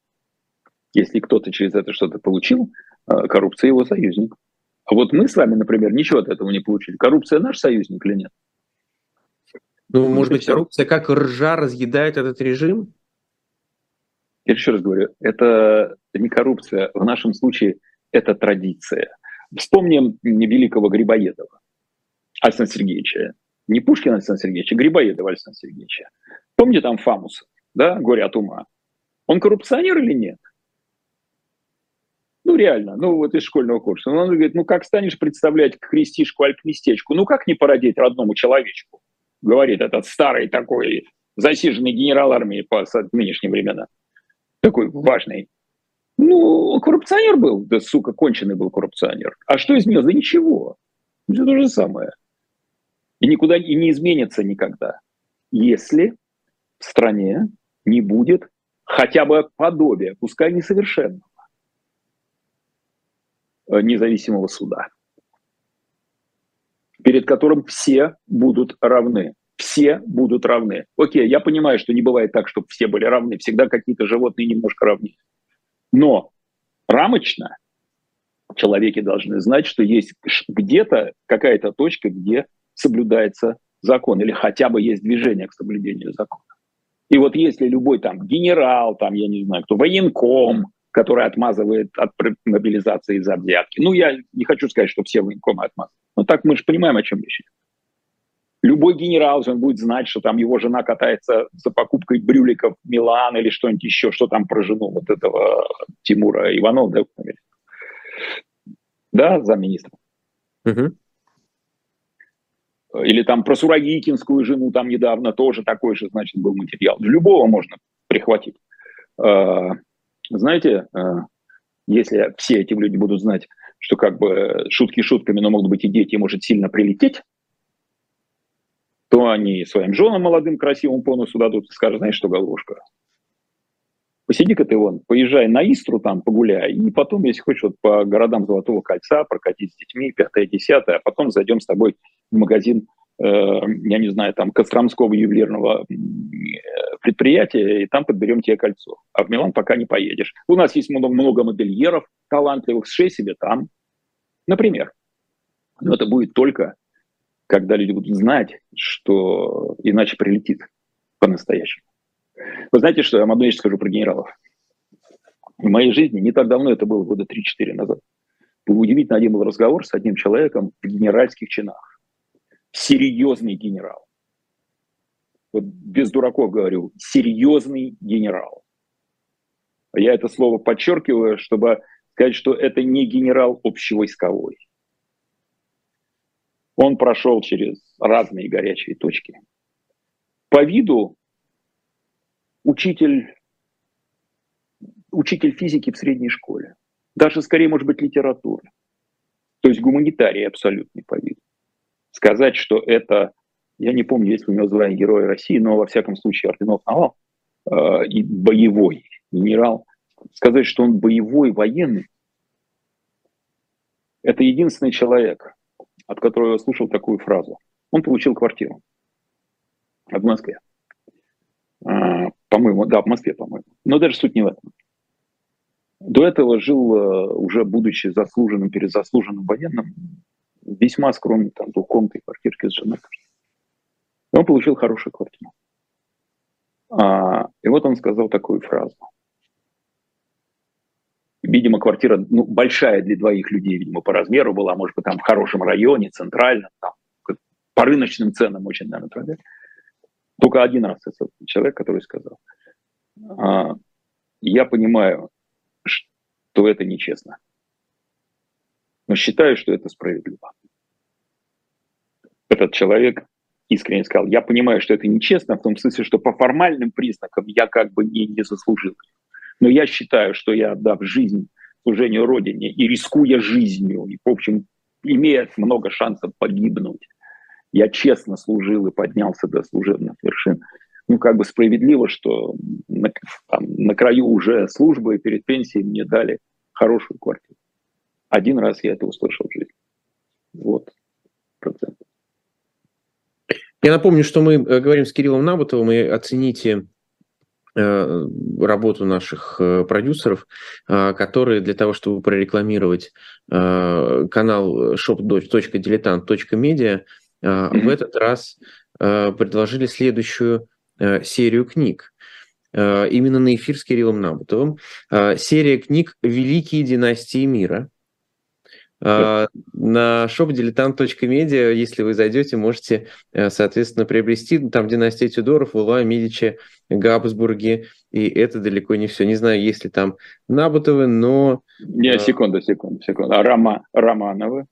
Если кто-то через это что-то получил, коррупция его союзник. А вот мы с вами, например, ничего от этого не получили. Коррупция наш союзник или нет? Ну, может быть, коррупция как ржа разъедает этот режим? Я еще раз говорю, это не коррупция. В нашем случае это традиция. Вспомним великого Грибоедова, Александра Сергеевича. Не Пушкина Александра Сергеевича, Грибоедова Александра Сергеевича. Помните там Фамуса, да, «Горе от ума». Он коррупционер или нет? Ну, реально, ну, вот из школьного курса. Он говорит, ну, как станешь представлять крестишку аль к местечку? Ну, как не породить родному человечку? Говорит этот старый такой засиженный генерал армии по нынешним временам. Такой важный. Ну, коррупционер был, да, сука, конченый был коррупционер. А что изменилось? Да ничего. Все то же самое. И никуда и не изменится никогда, если в стране не будет хотя бы подобия, пускай несовершенного, независимого суда, перед которым все будут равны. Все будут равны. Окей, я понимаю, что не бывает так, чтобы все были равны. Всегда какие-то животные немножко равны. Но рамочно человеки должны знать, что есть где-то какая-то точка, где соблюдается закон, или хотя бы есть движение к соблюдению закона. И вот если любой там генерал, там, я не знаю, кто, военком, который отмазывает от мобилизации за взятки. Ну, я не хочу сказать, что все военкомы отмазывают. Но так мы же понимаем, о чем речь. Любой генерал, он будет знать, что там его жена катается за покупкой брюликов в Милан или что-нибудь еще, что там про жену вот этого Тимура Иванова, да, замминистра. Угу. Или там про Сурагикинскую жену там недавно тоже такой же, значит, был материал. Любого можно прихватить. Знаете, если все эти люди будут знать, что как бы шутки шутками, но могут быть и дети, может сильно прилететь, то они своим женам молодым, красивым по носу дадут и скажут, знаешь что, головушка, посиди-ка ты вон, поезжай на Истру там погуляй, и потом, если хочешь, вот по городам Золотого Кольца прокатись с детьми, 5-10, а потом зайдем с тобой в магазин, я не знаю, там, Костромского ювелирного предприятия, и там подберем тебе кольцо. А в Милан пока не поедешь. У нас есть много модельеров талантливых, сшей себе там, например. Но это будет только, когда люди будут знать, что иначе прилетит по-настоящему. Вы знаете, что я вам одну вещь скажу про генералов. В моей жизни, не так давно, это было года 3-4 назад, был удивительно один был разговор с одним человеком в генеральских чинах. Серьезный генерал. Вот без дураков говорю, серьезный генерал. Я это слово подчеркиваю, чтобы сказать, что это не генерал общевойсковой. Он прошел через разные горячие точки. По виду учитель физики в средней школе. Даже скорее, может быть, литературы. То есть гуманитарий абсолютный по виду. Сказать, что это, я не помню, есть ли у него звание Героя России, но во всяком случае орденов навал, и боевой генерал, сказать, что он боевой военный, Это единственный человек, от которого я слушал такую фразу. Он получил квартиру в Москве. По-моему, да, в Москве, по-моему. Но даже суть не в этом. До этого жил, уже будучи заслуженным, перезаслуженным военным, весьма скромный, там, двухкомнатной квартирки с женой. Он получил хорошую квартиру. И вот он сказал такую фразу. Видимо, квартира, ну, большая для двоих людей, видимо, по размеру была, может быть, там в хорошем районе, центральном, там, по рыночным ценам очень, наверное, трудно. Только один раз это человек, который сказал: я понимаю, что это нечестно, но считаю, что это справедливо. Этот человек искренне сказал: я понимаю, что это нечестно, в том смысле, что по формальным признакам я как бы не заслужил. Но я считаю, что я, отдав жизнь служению Родине и рискуя жизнью, и, в общем, имея много шансов погибнуть, я честно служил и поднялся до служебных вершин. Ну, как бы справедливо, что на краю уже службы и перед пенсией мне дали хорошую квартиру. Один раз я это услышал в жизни. Вот процент. Я напомню, что мы говорим с Кириллом Набутовым, и оцените работу наших продюсеров, которые для того, чтобы прорекламировать канал shop.diletant.media, в этот раз предложили следующую серию книг. Именно на эфир с Кириллом Набутовым. Серия книг «Великие династии мира». На shop.diletant.media, если вы зайдете, можете, соответственно, приобрести. Там династия Тюдоров, Валуа, Медичи, Габсбурги. И это далеко не все. Не знаю, есть ли там Набутовы, но... Не, секунду. Романовы?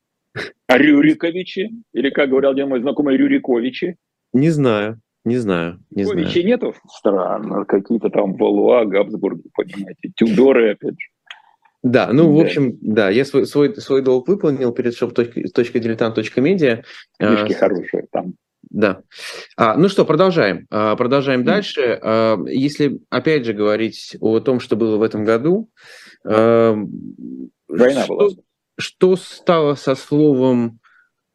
Рюриковичи? Или, как говорил один мой знакомый, Рюриковичи? Не знаю. Рюриковичи нету? Странно. Какие-то там Валуа, Габсбурги, понимаете. Тюдоры, опять же. Да, ну, в общем, да, я свой долг выполнил перед shop.diletant.media. Книжки хорошие там. Да. Ну что, продолжаем. Продолжаем дальше. Если, опять же, говорить о том, что было в этом году. Война была. Что стало со словом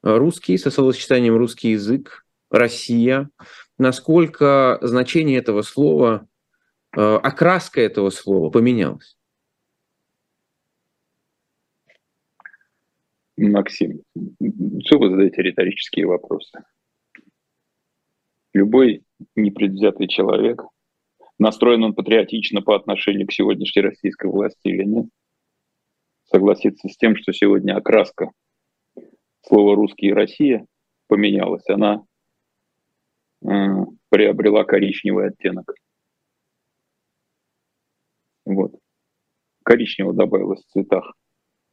«русский», со словосочетанием «русский язык», «Россия», насколько значение этого слова, окраска этого слова поменялась? Максим, что вы задаете риторические вопросы? Любой непредвзятый человек, настроен он патриотично по отношению к сегодняшней российской власти или нет, согласится с тем, что сегодня окраска слова «русский» и «Россия» поменялась. Она приобрела коричневый оттенок. Вот. Коричневого добавилось в цветах.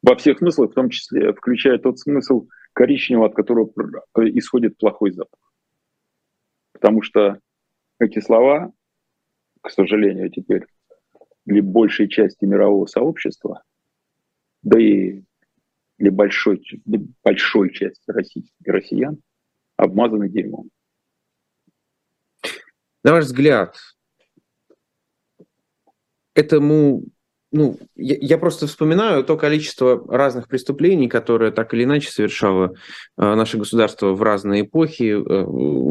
Во всех смыслах, в том числе, включая тот смысл коричневого, от которого исходит плохой запах. Потому что эти слова, к сожалению, теперь для большей части мирового сообщества, да и для большой части россиян, обмазаны дерьмом. На ваш взгляд, этому... Ну, я просто вспоминаю то количество разных преступлений, которые так или иначе совершало наше государство в разные эпохи,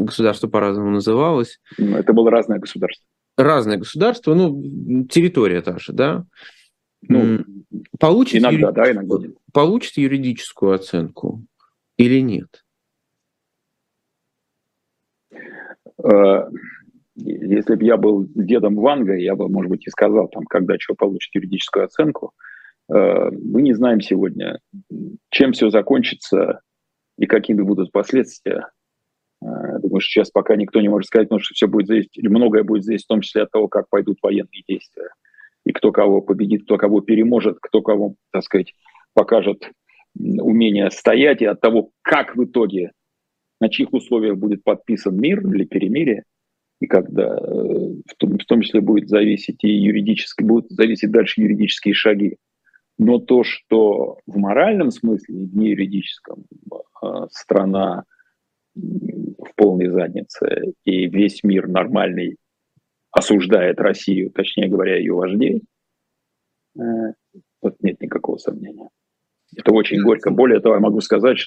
государство по-разному называлось. Это было разное государство. Разное государство, ну, территория та же, да? Ну, иногда нет. Получит юридическую оценку или нет? Если бы я был дедом Ванга, я бы, может быть, и сказал, там, когда что получит юридическую оценку. Мы не знаем сегодня, чем все закончится и какими будут последствия. Думаю, что сейчас пока никто не может сказать, потому что все будет зависеть, или многое будет зависеть, в том числе от того, как пойдут военные действия. И кто кого победит, кто кого переможет, кто кого, так сказать, покажет умение стоять, и от того, как в итоге, на чьих условиях будет подписан мир или перемирие. И когда в том числе будет зависеть и юридически, будут зависеть дальше юридические шаги. Но то, что в моральном смысле, и в неюридическом, страна в полной заднице, и весь мир нормальный осуждает Россию, точнее говоря, ее вождей, вот нет никакого сомнения. Это очень горько. Более того, я могу сказать,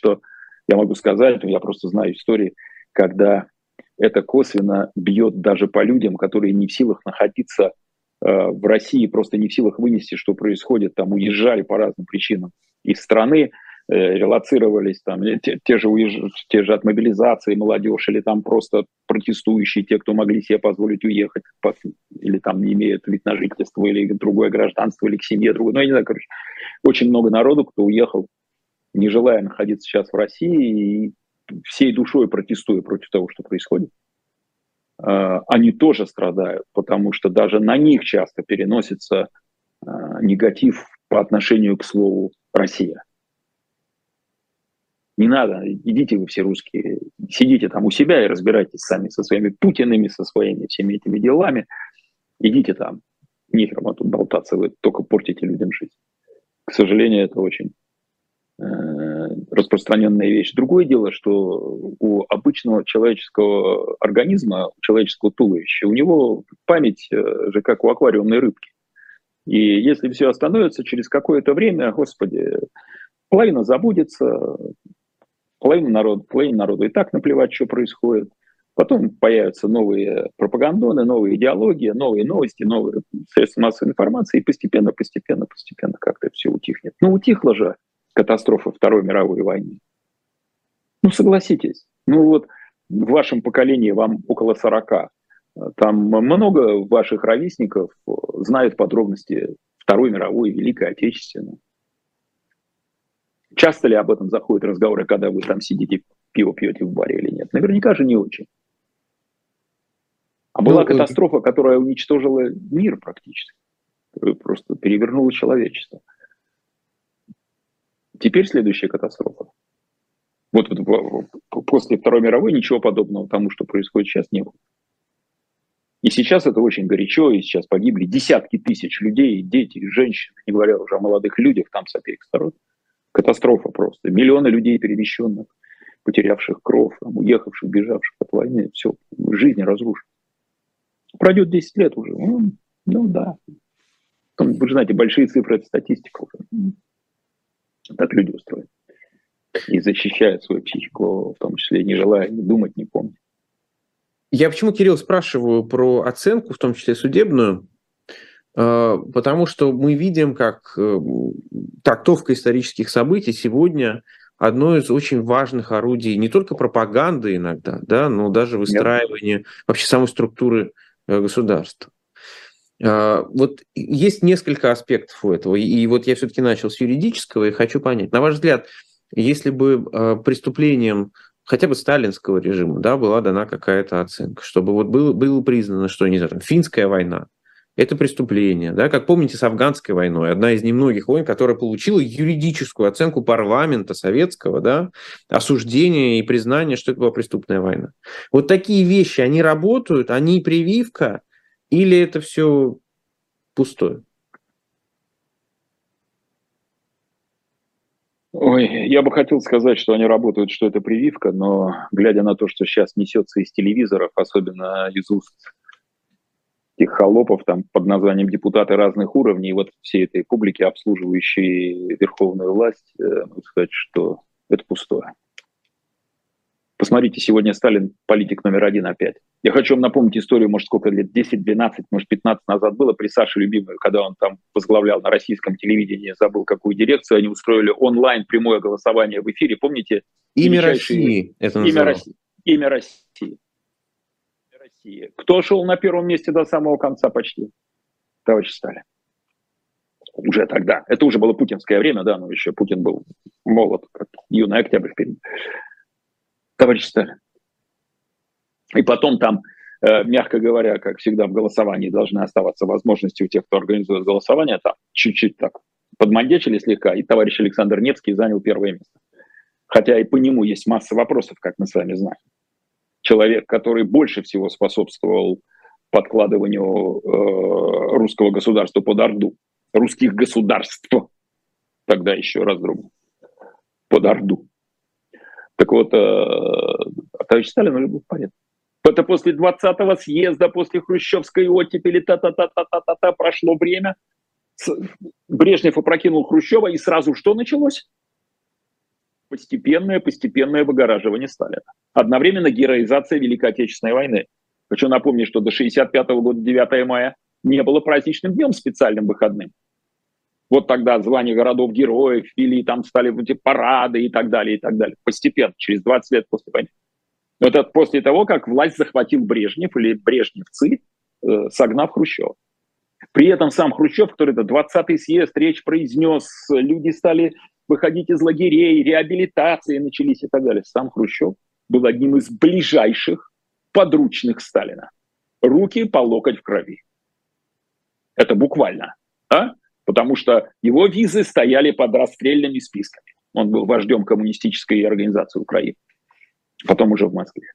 я просто знаю истории, когда это косвенно бьет даже по людям, которые не в силах находиться в России, просто не в силах вынести, что происходит, там уезжали по разным причинам из страны, релоцировались, там те же от мобилизации молодежь, или там просто протестующие, те, кто могли себе позволить уехать, или там не имеют вид на жительство, или другое гражданство, или к семье другое. Ну, я не знаю, короче, очень много народу, кто уехал, не желая находиться сейчас в России, и всей душой протестуя против того, что происходит. Они тоже страдают, потому что даже на них часто переносится негатив по отношению к слову «Россия». Не надо, идите вы все русские, сидите там у себя и разбирайтесь сами со своими Путинами, со своими всеми этими делами. Идите там, нехер вам тут болтаться, вы только портите людям жизнь. К сожалению, это очень распространенная вещь. Другое дело, что у обычного человеческого организма, у человеческого туловища, у него память же как у аквариумной рыбки. И если все остановится, через какое-то время, господи, половина забудется, половина народу и так наплевать, что происходит. Потом появятся новые пропагандоны, новые идеологии, новые новости, новые средства массовой информации, и постепенно как-то все утихнет. Но утихла же катастрофа Второй мировой войны. Ну, согласитесь, ну вот в вашем поколении вам около 40, там много ваших ровесников знают подробности Второй мировой, Великой Отечественной. Часто ли об этом заходят разговоры, когда вы там сидите, пиво пьете в баре или нет? Наверняка же не очень. А была катастрофа, которая уничтожила мир практически. Просто перевернула человечество. Теперь следующая катастрофа. Вот после Второй мировой ничего подобного тому, что происходит сейчас, не было. И сейчас это очень горячо, и сейчас погибли десятки тысяч людей, дети, женщины, не говоря уже о молодых людях, там с обеих сторон. Катастрофа просто. Миллионы людей перемещенных, потерявших кров, уехавших, бежавших от войны. Все, жизнь разрушена. Пройдет 10 лет уже. Ну да. Там, вы же знаете, большие цифры – это статистика уже. Так люди устроены. И защищают свою психику, в том числе не желая ни думать, ни помнить. Я почему, Кирилл, спрашиваю про оценку, в том числе судебную, потому что мы видим, как трактовка исторических событий сегодня одно из очень важных орудий не только пропаганды иногда, да, но даже выстраивания вообще самой структуры государства. Вот есть несколько аспектов у этого, и вот я все-таки начал с юридического и хочу понять. На ваш взгляд, если бы преступлением хотя бы сталинского режима, да, была дана какая-то оценка, чтобы вот было признано, что, не знаю, финская война, это преступление, да, как помните, с афганской войной, одна из немногих войн, которая получила юридическую оценку парламента советского, да, осуждение и признание, что это была преступная война. Вот такие вещи, они работают, они прививка, или это все пустое? Ой, я бы хотел сказать, что они работают, что это прививка, но глядя на то, что сейчас несется из телевизоров, особенно из уст этих холопов там под названием депутаты разных уровней, и вот всей этой публики, обслуживающей верховную власть, могу сказать, что это пустое. Посмотрите, сегодня Сталин политик номер один опять. Я хочу вам напомнить историю, может, сколько лет, 10, 12, может, 15 назад было при Саше Любимове, когда он там возглавлял на российском телевидении, забыл какую дирекцию, они устроили онлайн прямое голосование в эфире, помните? Имя России. Это называлось. Имя России. Кто шел на первом месте до самого конца почти? Товарищ Сталин. Уже тогда. Это уже было путинское время, да, но еще Путин был молод, как юный октябрь впереди. Товарищ Сталин. И потом там, мягко говоря, как всегда в голосовании должны оставаться возможности у тех, кто организует голосование, там чуть-чуть так подмандечили слегка, и товарищ Александр Невский занял первое место. Хотя и по нему есть масса вопросов, как мы с вами знаем. Человек, который больше всего способствовал подкладыванию русского государства под Орду, русских государств, тогда еще раз другу, под Орду. Так вот, товарищ Сталин уже был в порядке. Это после 20-го съезда, после хрущевской оттепели, прошло время, Брежнев опрокинул Хрущева, и сразу что началось? постепенное выгораживание Сталина. Одновременно героизация Великой Отечественной войны. Хочу напомнить, что до 1965 года 9 мая не было праздничным днем, специальным выходным. Вот тогда звание городов-героев ввели, там стали парады и так далее, и так далее. Постепенно, через 20 лет после войны. Вот это после того, как власть захватил Брежнев или брежневцы, согнав Хрущева. При этом сам Хрущев, который это 20-й съезд, речь произнес, люди стали выходить из лагерей, реабилитации начались и так далее. Сам Хрущев был одним из ближайших подручных Сталина. Руки по локоть в крови. Это буквально, да? Потому что его визы стояли под расстрельными списками. Он был вождем коммунистической организации Украины. Потом уже в Москве.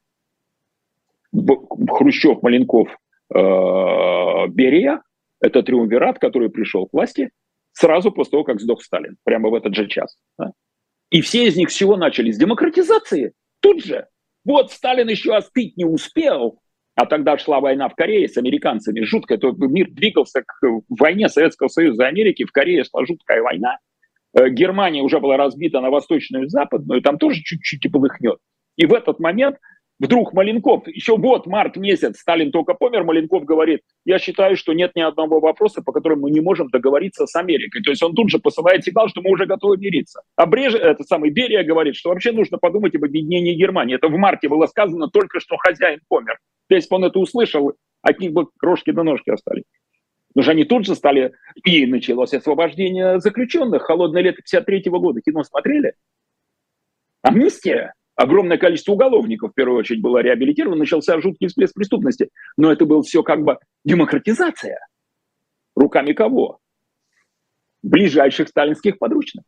Хрущев, Маленков, Берия — это триумвират, который пришел к власти сразу после того, как сдох Сталин, прямо в этот же час. Да? И все из них с чего начали? С демократизации. Тут же. Вот Сталин еще остыть не успел, а тогда шла война в Корее с американцами. Жутко. Этот мир двигался к войне Советского Союза и Америки. В Корее шла жуткая война. Германия уже была разбита на восточную и западную. Там тоже чуть-чуть и полыхнет. И в этот момент вдруг Маленков, еще вот март месяц, Сталин только помер, Маленков говорит: я считаю, что нет ни одного вопроса, по которому мы не можем договориться с Америкой. То есть он тут же посылает сигнал, что мы уже готовы мириться. А Берия говорит, что вообще нужно подумать об объединении Германии. Это в марте было сказано только, что хозяин помер. То есть он это услышал, от них бы крошки до ножки остались. Но же они тут же стали, и началось освобождение заключенных. Холодное лето 1953 года. Кино смотрели? Амнистия. Огромное количество уголовников, в первую очередь, было реабилитировано, начался жуткий всплеск преступности. Но это было все как бы демократизация. Руками кого? Ближайших сталинских подручных.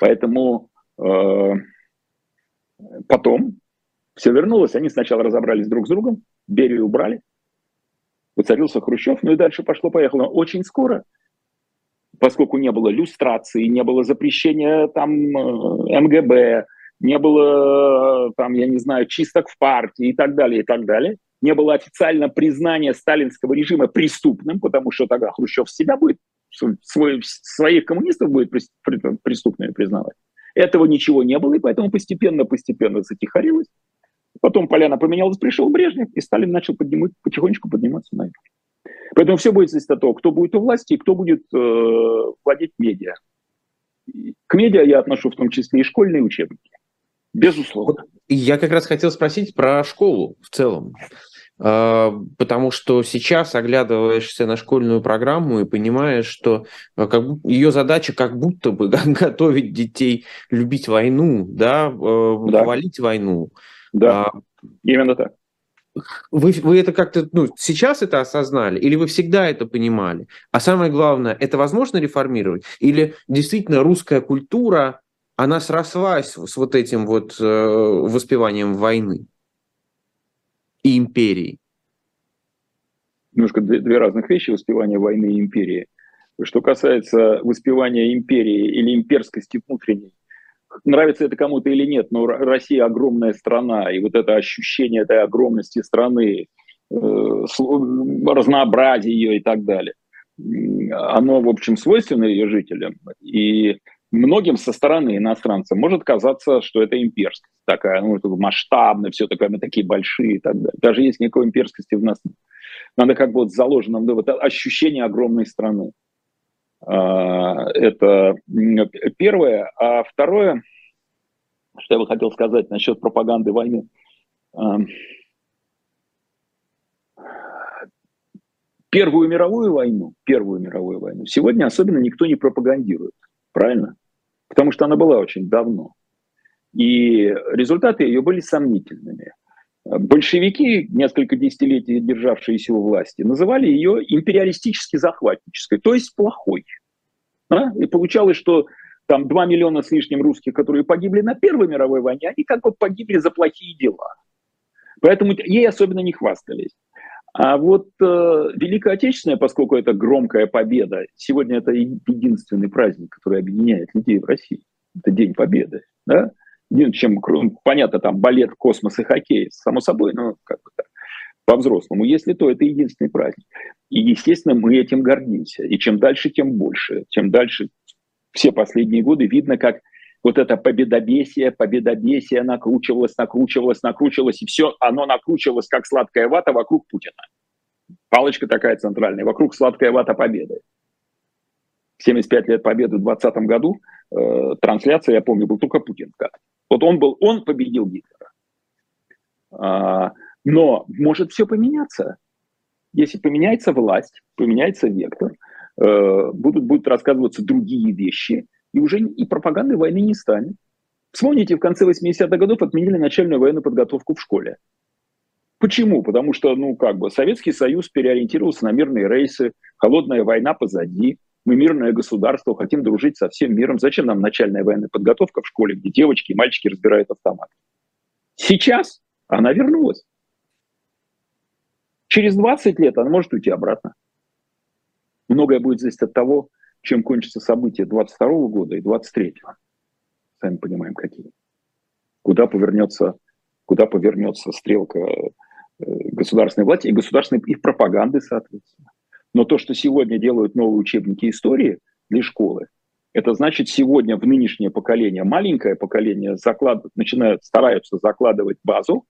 Поэтому потом все вернулось. Они сначала разобрались друг с другом, Берию убрали, воцарился Хрущев, ну и дальше пошло-поехало. Очень скоро, поскольку не было люстрации, не было запрещения там МГБ, не было там, я не знаю, чисток в партии и так далее, не было официально признания сталинского режима преступным, потому что тогда Хрущев себя будет, своих коммунистов будет преступными признавать. Этого ничего не было, и поэтому постепенно затихарилось. Потом поляна поменялась, пришел Брежнев, и Сталин начал потихонечку подниматься наверх. Поэтому все будет зависеть от того, кто будет у власти и кто будет владеть медиа. К медиа я отношу в том числе и школьные учебники. Безусловно. Я как раз хотел спросить про школу в целом. Потому что сейчас оглядываешься на школьную программу и понимаешь, что ее задача как будто бы готовить детей любить войну, да, хвалить войну. Да, именно так. Вы это как-то сейчас это осознали, или вы всегда это понимали? А самое главное, это возможно реформировать? Или действительно русская культура, она срослась с вот этим вот воспеванием войны и империи? Немножко две разных вещи: воспевание войны и империи. Что касается воспевания империи или имперскости внутренней, нравится это кому-то или нет, но Россия огромная страна, и вот это ощущение этой огромности страны, разнообразие ее и так далее, оно, в общем, свойственно ее жителям. И многим со стороны, иностранцам, может казаться, что это имперскость такая, масштабная, все такое, мы такие большие и так далее. Даже если никакой имперскости в нас нет. Надо как бы заложено вот ощущение огромной страны. Это первое. А второе, что я бы хотел сказать насчет пропаганды войны. Первую мировую войну сегодня особенно никто не пропагандирует, правильно? Потому что она была очень давно. И результаты ее были сомнительными. Большевики, несколько десятилетий державшиеся у власти, называли ее империалистически-захватнической, то есть плохой. А? И получалось, что там 2 миллиона с лишним русских, которые погибли на Первой мировой войне, они как бы погибли за плохие дела. Поэтому ей особенно не хвастались. А вот Великая Отечественная, поскольку это громкая победа, сегодня это единственный праздник, который объединяет людей в России. Это День Победы, да? Чем, понятно, там балет, космос и хоккей, само собой, но как бы так, по-взрослому. Если то, это единственный праздник. И, естественно, мы этим гордимся. И чем дальше, тем больше. Тем дальше, все последние годы видно, как вот это победобесие накручивалось, и все оно накручивалось, как сладкая вата вокруг Путина. Палочка такая центральная, вокруг сладкая вата победы. 75 лет победы в 2020 году, трансляция, я помню, был только Путин. Вот он победил Гитлера. Но может все поменяться. Если поменяется власть, поменяется вектор, будут рассказываться другие вещи, и уже и пропаганды войны не станет. Вспомните, в конце 80-х годов отменили начальную военную подготовку в школе. Почему? Потому что, Советский Союз переориентировался на мирные рейсы, холодная война позади, мы мирное государство, хотим дружить со всем миром. Зачем нам начальная военная подготовка в школе, где девочки и мальчики разбирают автоматы? Сейчас она вернулась. Через 20 лет она может уйти обратно. Многое будет зависеть от того, чем кончатся события 22 года и 23-го. Сами понимаем, какие. Куда повернется стрелка государственной власти и государственной их пропаганды, соответственно. Но то, что сегодня делают новые учебники истории для школы, это значит, сегодня в нынешнее поколение, маленькое поколение, стараются закладывать базу,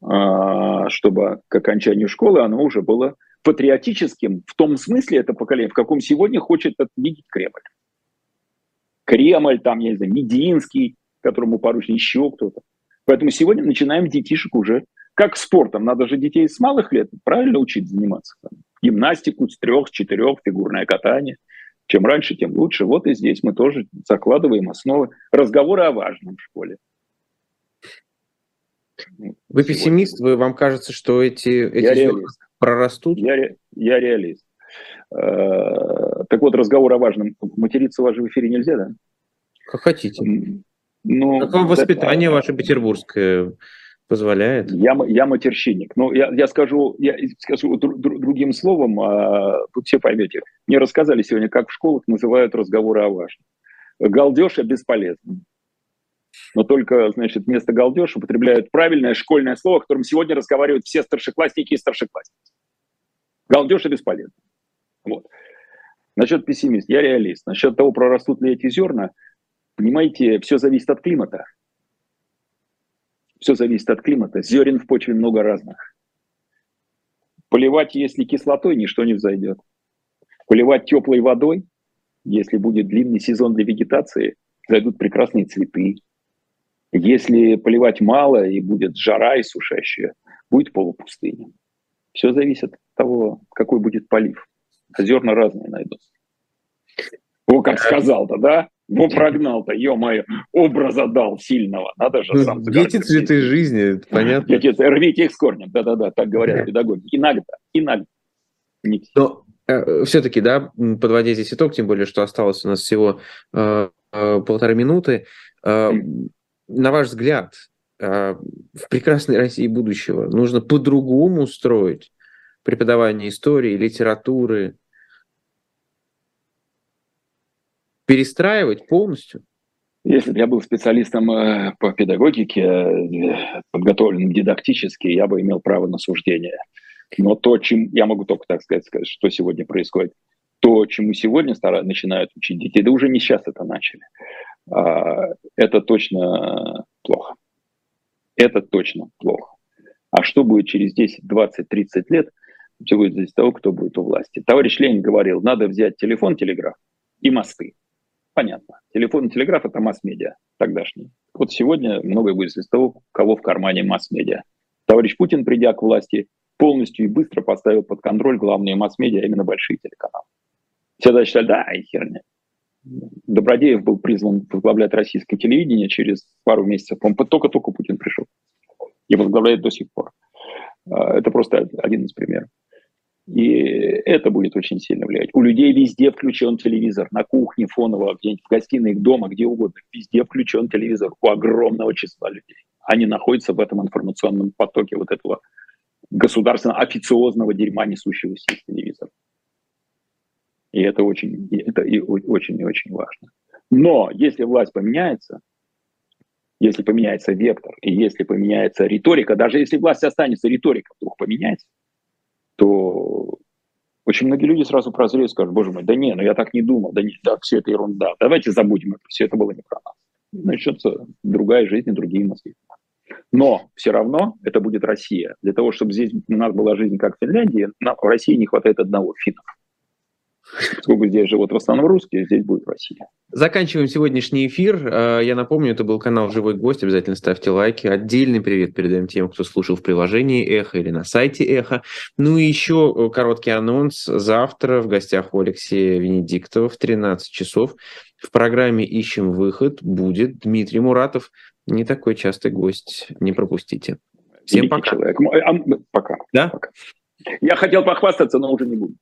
чтобы к окончанию школы оно уже было патриотическим, в том смысле это поколение, в каком сегодня хочет видеть Кремль. Кремль, Мединский, которому поручен еще кто-то. Поэтому сегодня начинаем детишек уже, как спортом. Надо же детей с малых лет правильно учить заниматься. Гимнастику с 3-4, фигурное катание. Чем раньше, тем лучше. Вот и здесь мы тоже закладываем основы разговора о важном в школе. Вы пессимист? Вам кажется, что эти прорастут? Я реалист. Так вот, разговор о важном. Материться у вас же в эфире нельзя, да? Как хотите. Как вам воспитание ваше петербургское позволяет? Я матерщинник. Но я скажу другим словом, тут все поймете. Мне рассказали сегодня, как в школах называют разговоры о важном. Галдеж о бесполезном. Но только, вместо галдеж употребляют правильное школьное слово, о котором сегодня разговаривают все старшеклассники и старшеклассницы. Галдеж и бесполезно. Вот. Насчет пессимист, я реалист. Насчет того, прорастут ли эти зерна, понимаете, все зависит от климата. Все зависит от климата. Зерен в почве много разных. Поливать, если кислотой, ничто не взойдет. Поливать теплой водой, если будет длинный сезон для вегетации, зайдут прекрасные цветы. Если поливать мало, и будет жара и сушащая, будет полупустыня. Все зависит от того, какой будет полив. А зерна разные найдутся. О, как сказал-то, да? О, прогнал-то, ё-моё, образа дал сильного. Надо же сам дети цветы жизни, это понятно. Рвите их с корнем, да-да-да, так говорят педагоги. Иногда. Но все-таки, да, подводя здесь итог, тем более, что осталось у нас всего 1,5 минуты, на ваш взгляд, в прекрасной России будущего нужно по-другому устроить преподавание истории, литературы, перестраивать полностью? Если бы я был специалистом по педагогике, подготовленным дидактически, я бы имел право на суждение. Но то, чем я могу только так сказать, что сегодня происходит, то, чему сегодня начинают учить детей, да уже не сейчас это начали, это точно плохо. Это точно плохо. А что будет через 10, 20, 30 лет, все будет зависеть от того, кто будет у власти. Товарищ Ленин говорил, надо взять телефон, телеграф и мосты. Понятно. Телефон и телеграф – это масс-медиа тогдашний. Вот сегодня многое будет зависеть от того, кого в кармане масс-медиа. Товарищ Путин, придя к власти, полностью и быстро поставил под контроль главные масс-медиа, именно большие телеканалы. Всегда считали, да, и херня. Добродеев был призван возглавлять российское телевидение через пару месяцев. Он только-только Путин пришел. И возглавляет до сих пор. Это просто один из примеров. И это будет очень сильно влиять. У людей везде включен телевизор. На кухне фоново, где-нибудь в гостиной, дома, где угодно. Везде включен телевизор у огромного числа людей. Они находятся в этом информационном потоке вот этого государственного, официозного дерьма, несущегося из телевизора. И это очень и очень важно. Но если власть поменяется, если поменяется вектор, и если поменяется риторика, даже если власть останется, риторика вдруг поменяется, то Очень многие люди сразу прозреют, скажут: боже мой, да не, ну я так не думал, да не, да, все это ерунда, давайте забудем это, все это было не про нас. Начнется другая жизнь и другие мысли. Но все равно это будет Россия. Для того, чтобы здесь у нас была жизнь, как в Финляндии, нам в России не хватает одного — финна. Сколько здесь живут в основном русские, здесь будет Россия. Заканчиваем сегодняшний эфир. Я напомню, это был канал «Живой гость». Обязательно ставьте лайки. Отдельный привет передаем тем, кто слушал в приложении «Эхо» или на сайте «Эхо». Ну и еще короткий анонс. Завтра в гостях у Алексея Венедиктова в 13 часов в программе «Ищем выход» будет Дмитрий Муратов. Не такой частый гость. Не пропустите. Всем пока. Пока. Да? Пока. Я хотел похвастаться, но уже не буду.